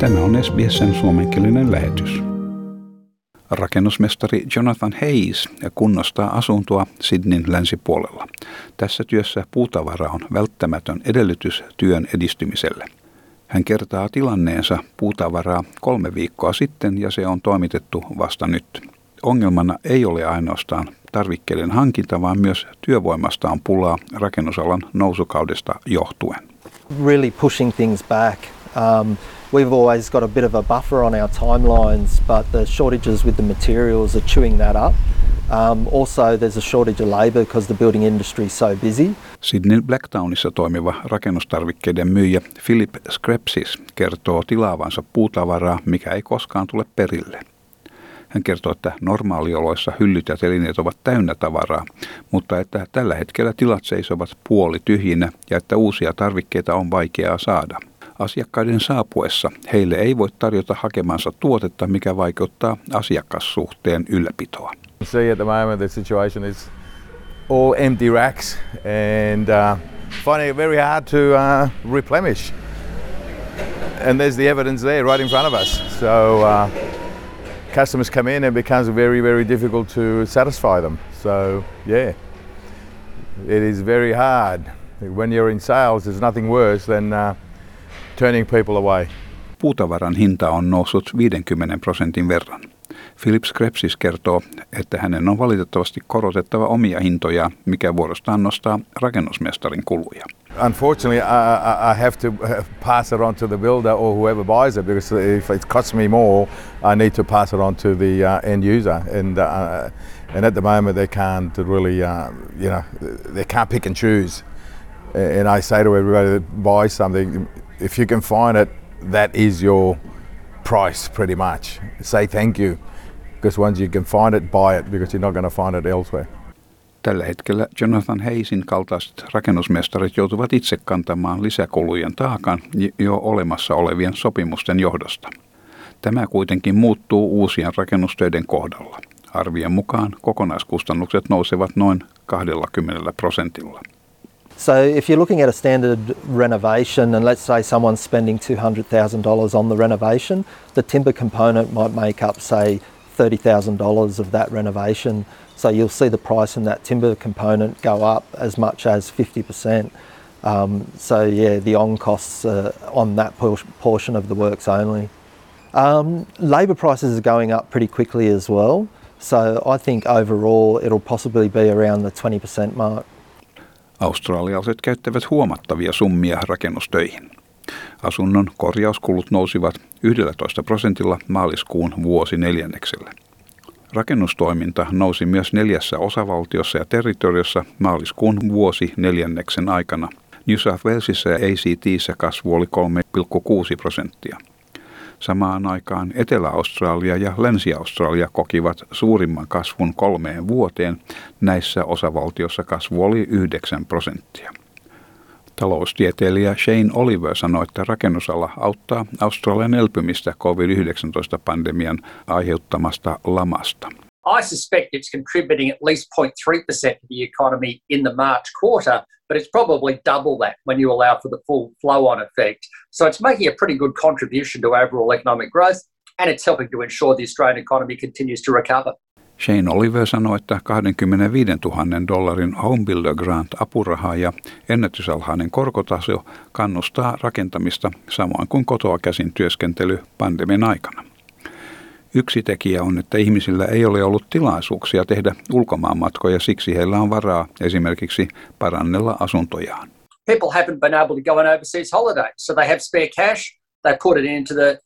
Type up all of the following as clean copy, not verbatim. Tämä on SBS:n suomenkielinen lähetys. Rakennusmestari Jonathan Hayes kunnostaa asuntoa Sydneyn länsipuolella. Tässä työssä puutavara on välttämätön edellytys työn edistymiselle. Hän kertaa tilanneensa puutavaraa 3 viikkoa sitten ja se on toimitettu vasta nyt. Ongelmana ei ole ainoastaan tarvikkeiden hankinta, vaan myös työvoimasta on pulaa rakennusalan nousukaudesta johtuen. Really pushing things back. We've always got a bit of a buffer on our timelines, but the shortages with the materials are chewing that up. Also there's a shortage of labour because the building industry is so busy. Sydneyn Blacktownissa toimiva rakennustarvikkeiden myyjä Philip Scrapsis kertoo tilaavansa puutavaraa, mikä ei koskaan tule perille. Hän kertoo, että normaalioloissa hyllyt ja telineet ovat täynnä tavaraa, mutta että tällä hetkellä tilat seisovat puolityhjinä ja että uusia tarvikkeita on vaikeaa saada. Asiakkaiden saapuessa heille ei voi tarjota hakemansa tuotetta, mikä vaikuttaa asiakassuhteen ylläpitoa. So at the moment the situation is all empty racks and finding it very hard to replenish. And there's the evidence there right in front of us. So customers come in and it becomes very, very difficult to satisfy them. So yeah, it is very hard. When you're in sales there's nothing worse than turning people away. Puutavaran hinta on noussut 50% verran. Philip Krepsis kertoo, että hänen on valitettavasti korotettava omia hintojaan, mikä vuorostaan nostaa rakennusmestarin kuluja. Unfortunately, I have to pass it on to the builder or whoever buys it, because if it costs me more, I need to pass it on to the end user. And at the moment, they can't really, they can't pick and choose. And I say to everybody that buys something, if you can find it, that is your price pretty much. Say thank you, because once you can find it, buy it, because you're not going to find it elsewhere. Tällä hetkellä Jonathan Hayesin kaltaiset rakennusmestarit joutuvat itse kantamaan lisäkulujen taakan jo olemassa olevien sopimusten johdosta. Tämä kuitenkin muuttuu uusien rakennustöiden kohdalla. Arvion mukaan kokonaiskustannukset nousevat noin 20%. So if you're looking at a standard renovation and let's say someone's spending $200,000 on the renovation, the timber component might make up say $30,000 of that renovation. So you'll see the price in that timber component go up as much as 50%. The on costs on that portion of the works only. Labour prices are going up pretty quickly as well. So I think overall it'll possibly be around the 20% mark. Australialaiset käyttävät huomattavia summia rakennustöihin. Asunnon korjauskulut nousivat 11% maaliskuun vuosineljänneksellä. Rakennustoiminta nousi myös 4 osavaltiossa ja territoriossa maaliskuun vuosineljänneksen aikana. New South Walesissa ja ACT:ssä kasvu oli 3.6%. Samaan aikaan Etelä-Australia ja Länsi-Australia kokivat suurimman kasvun 3 vuoteen. Näissä osavaltioissa kasvu oli 9%. Taloustieteilijä Shane Oliver sanoi, että rakennusala auttaa Australian elpymistä COVID-19-pandemian aiheuttamasta lamasta. I suspect it's contributing at least 0.3% to the economy in the March quarter, but it's probably double that when you allow for the full flow-on effect. So it's making a pretty good contribution to overall economic growth, and it's helping to ensure the Australian economy continues to recover. Shane Oliver sanoi, että $25,000 Home Builder Grant -apuraha ja ennätysalhainen korkotaso kannustaa rakentamista samoin kuin kotoa käsin työskentely pandemian aikana. Yksi tekijä on, että ihmisillä ei ole ollut tilaisuuksia tehdä ulkomaanmatkoja, siksi heillä on varaa esimerkiksi parannella asuntojaan. People haven't been able to go on overseas holidays, so they have spare cash. They put it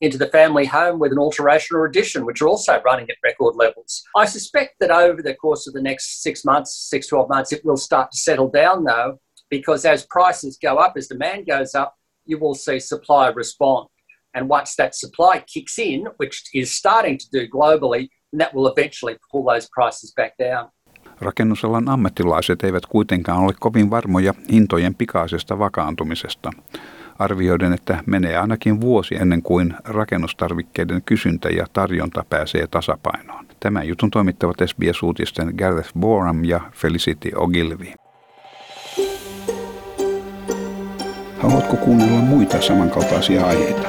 into the family home with an alteration or addition, which are also running at record levels. I suspect that over the course of the next 6 to 12 months, it will start to settle down though, because as prices go up, as demand goes up, you will see supply respond. And once that supply kicks in, which is starting to do globally, that will eventually pull those prices back down. Rakennusalan ammattilaiset eivät kuitenkaan ole kovin varmoja hintojen pikaisesta vakaantumisesta. Arvioiden, että menee ainakin vuosi ennen kuin rakennustarvikkeiden kysyntä ja tarjonta pääsee tasapainoon. Tämän jutun toimittavat SBS-uutisten Gareth Boram ja Felicity Ogilvie. Haluatko kuunnella muita samankaltaisia aiheita?